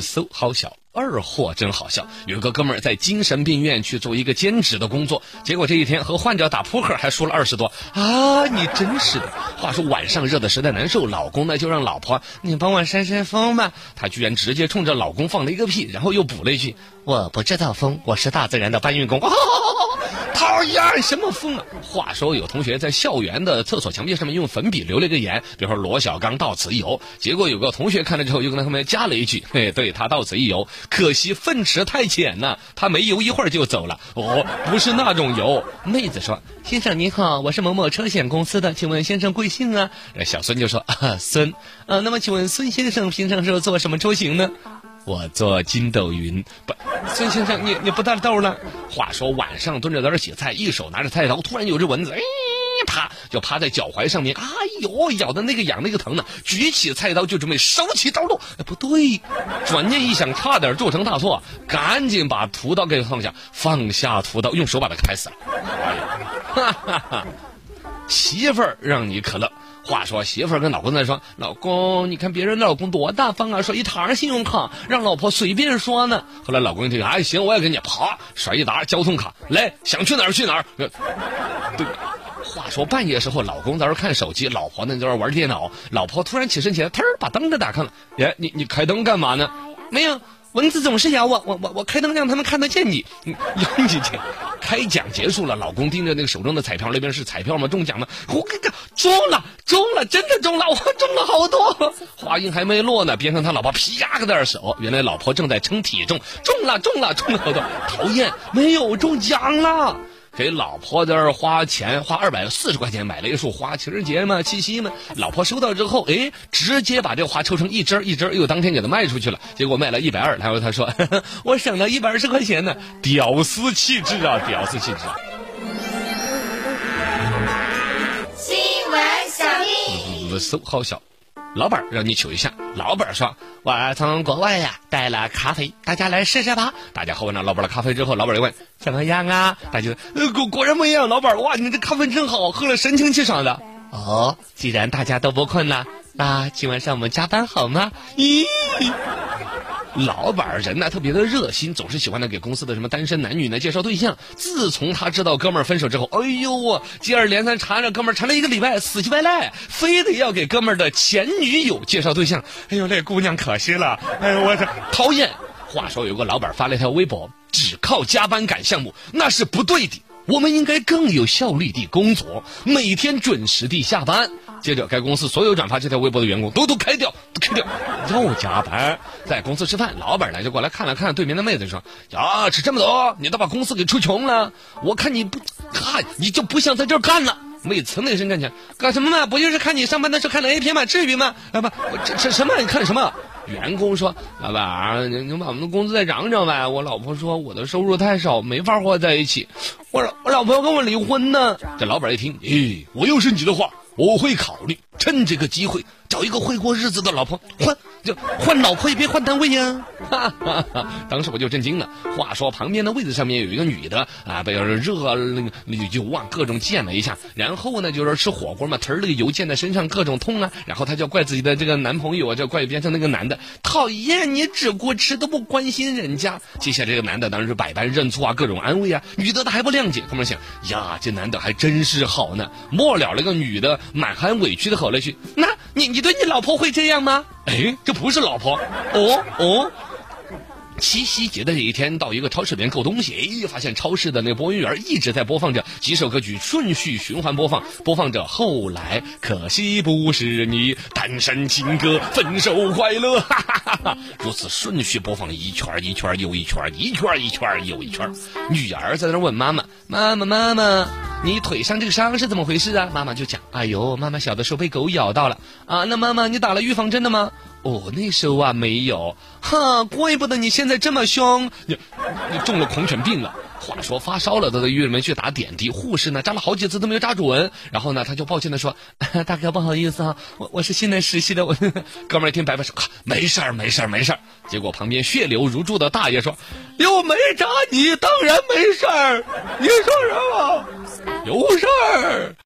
so 好笑，二货真好笑。有个哥们儿在精神病院去做一个兼职的工作，结果这一天和患者打扑克还输了20多啊！你真是的。话说晚上热的实在难受，老公呢就让老婆你帮我扇扇风吧，他居然直接冲着老公放了一个屁，然后又补了一句我不知道风，我是大自然的搬运工。讨厌，什么风啊！话说有同学在校园的厕所墙壁上面用粉笔留了一个言，比如说罗小刚到此一游，结果有个同学看了之后又跟他们加了一句，嘿，对他到此一游，可惜粪池太浅了，他没游一会儿就走了。哦，不是那种游。妹子说，先生您好，我是某某车险公司的，请问先生贵姓啊？小孙就说啊，孙啊，那么请问孙先生平常是做什么出行呢？我做筋斗云。不，孙先生你不大逗了。话说晚上蹲着在这洗菜，一手拿着菜刀，突然有只蚊子，啪就趴在脚踝上面，哎呦，咬的那个痒那个疼呢，举起菜刀就准备手起刀落，哎不对，转念一想差点铸成大错，赶紧把屠刀给放下屠刀，用手把它砍死了。哈哈哈，媳妇儿让你可乐。话说媳妇儿跟老公在说，老公你看别人的老公多大方啊，甩一沓信用卡让老婆随便说呢。后来老公一听，哎行我也给你，啪甩一沓交通卡，来想去哪儿去哪儿。对，话说半夜时候老公在这看手机，老婆呢在这玩电脑，老婆突然起身起来，腾把灯给打开了，哎你开灯干嘛呢？没有，蚊子总是咬我开灯让他们看得见你。你这开奖结束了，老公盯着那个手中的彩票，那边是彩票吗？中奖吗？我跟个中了，真的中了，我中了好多。话音还没落呢，边上他老婆啪个在手，原来老婆正在称体重，中了好多。讨厌，没有中奖了。给老婆在这花钱，花240块钱买了一束花，情人节嘛七夕嘛。老婆收到之后，哎，直接把这花抽成一枝一枝，又当天给他卖出去了，结果卖了120。然后他说呵呵我省了120块钱呢。屌丝气质啊，屌丝气质啊。新闻小秘密，好笑。老板让你求一下，老板说我从国外呀带了咖啡，大家来试试吧。大家喝完了老板的咖啡之后，老板就问怎么样啊？大家果然不一样。老板，哇你这咖啡真好喝，了神清气爽的。哦，既然大家都不困了，那今晚上我们加班好吗？咦，老板人呢特别的热心，总是喜欢呢给公司的什么单身男女呢介绍对象。自从他知道哥们儿分手之后，哎呦我接二连三缠着哥们儿，缠了1个礼拜，死乞白赖非得要给哥们儿的前女友介绍对象。哎呦那姑娘可惜了，哎呦我讨厌。话说有个老板发了一条微博，只靠加班赶项目那是不对的，我们应该更有效率地工作，每天准时地下班。接着该公司所有转发这条微博的员工都开掉，要加班。在公司吃饭，老板呢就过来看了看对面的妹子，说呀吃这么多你都把公司给吹穷了，我看你不看你就不想在这儿干了。妹子那身站起来，干什么嘛，不就是看你上班的时候看了 A 片嘛，至于吗？啊不，这什么你看什么？员工说老板您把我们的工资再涨涨呗。我老婆说我的收入太少没法活在一起，我老婆要跟我离婚呢。这老板一听，咦、哎、我又是你的话我会考虑，趁这个机会找一个会过日子的老婆，换老婆也别换单位呀。哈哈哈，当时我就震惊了。话说旁边的位置上面有一个女的啊，被热那就哇各种溅了一下，然后呢就是吃火锅嘛，那个油溅在身上各种痛啊，然后她就怪自己的这个男朋友啊，就怪边上那个男的，讨厌你只顾吃都不关心人家。接下来这个男的当然是百般认错啊，各种安慰啊，女的她还不谅解。他们想呀这男的还真是好呢。末了那个女的满含委屈的吼了一句，那你对你老婆会这样吗？哎，这不是老婆。哦，七夕节的这一天，到一个超市里面购东西，发现超市的那个播音员一直在播放着几首歌曲，顺序循环播放着后来可惜不是你，单身情歌，分手快乐，哈哈哈哈，如此顺序播放一圈一圈又一圈，一圈一圈又一圈。女儿在那问妈妈，你腿上这个伤是怎么回事啊？妈妈就讲，哎呦妈妈小的时候被狗咬到了啊。那妈妈你打了预防针的吗？哦，那时候啊没有。哈，怪不得你现在这么凶，你中了狂犬病了。话说发烧了，都在医院里面去打点滴，护士呢扎了好几次都没有扎准，然后呢他就抱歉的说，大哥不好意思啊，我是新来实习的。我哥们儿一听白白说，没事儿。结果旁边血流如注的大爷说，又没扎你当然没事儿，你说什么有事儿。